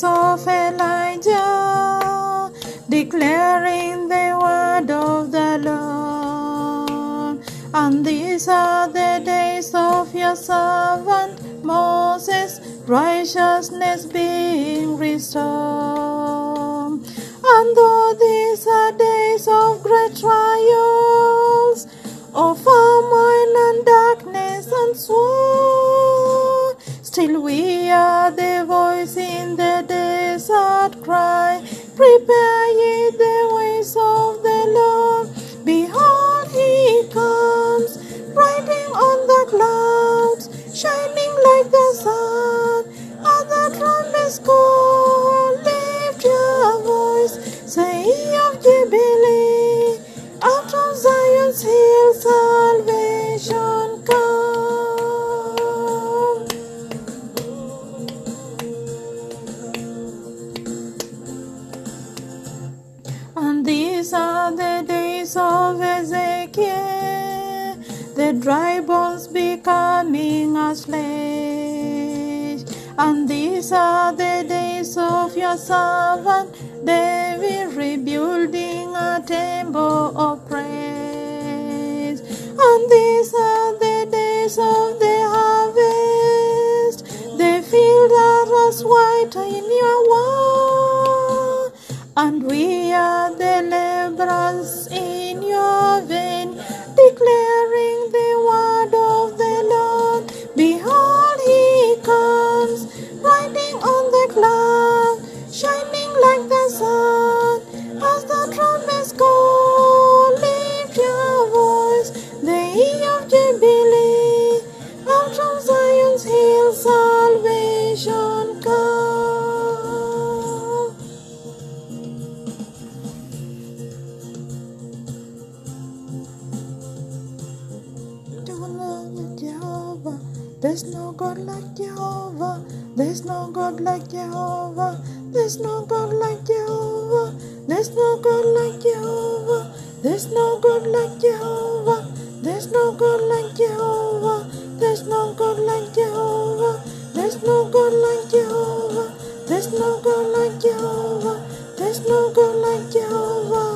days of Elijah, declaring the word of the Lord. And these are the days of your servant Moses, righteousness being restored. And though these are days of great trials, of famine and darkness and sword, still we are the voice in the desert cry, prepare ye the ways of the Lord, behold he comes, riding on the clouds, shining like the sun. At the trumpet's call, lift your voice, say ye of Jubilee, out of Zion's hill salvation come. And these are the days of Ezekiel, the dry bones becoming as flesh. And these are the days of your servant David, rebuilding a temple of praise. And these are the days of the harvest, the field that was white in your wall, and we are the laborers in your vein, declaring the word of the Lord. Behold, he comes, riding on the cloud, shining like the sun. As the trumpets call, lift your voice, the year of Jubilee, out from Zion's hill salvation come. Do you love Jehovah? There's no God like Jehovah. There's no God like Jehovah. There's no God like Jehovah. There's no God like Jehovah. There's no God like Jehovah. There's no God like Jehovah. There's no God like Jehovah.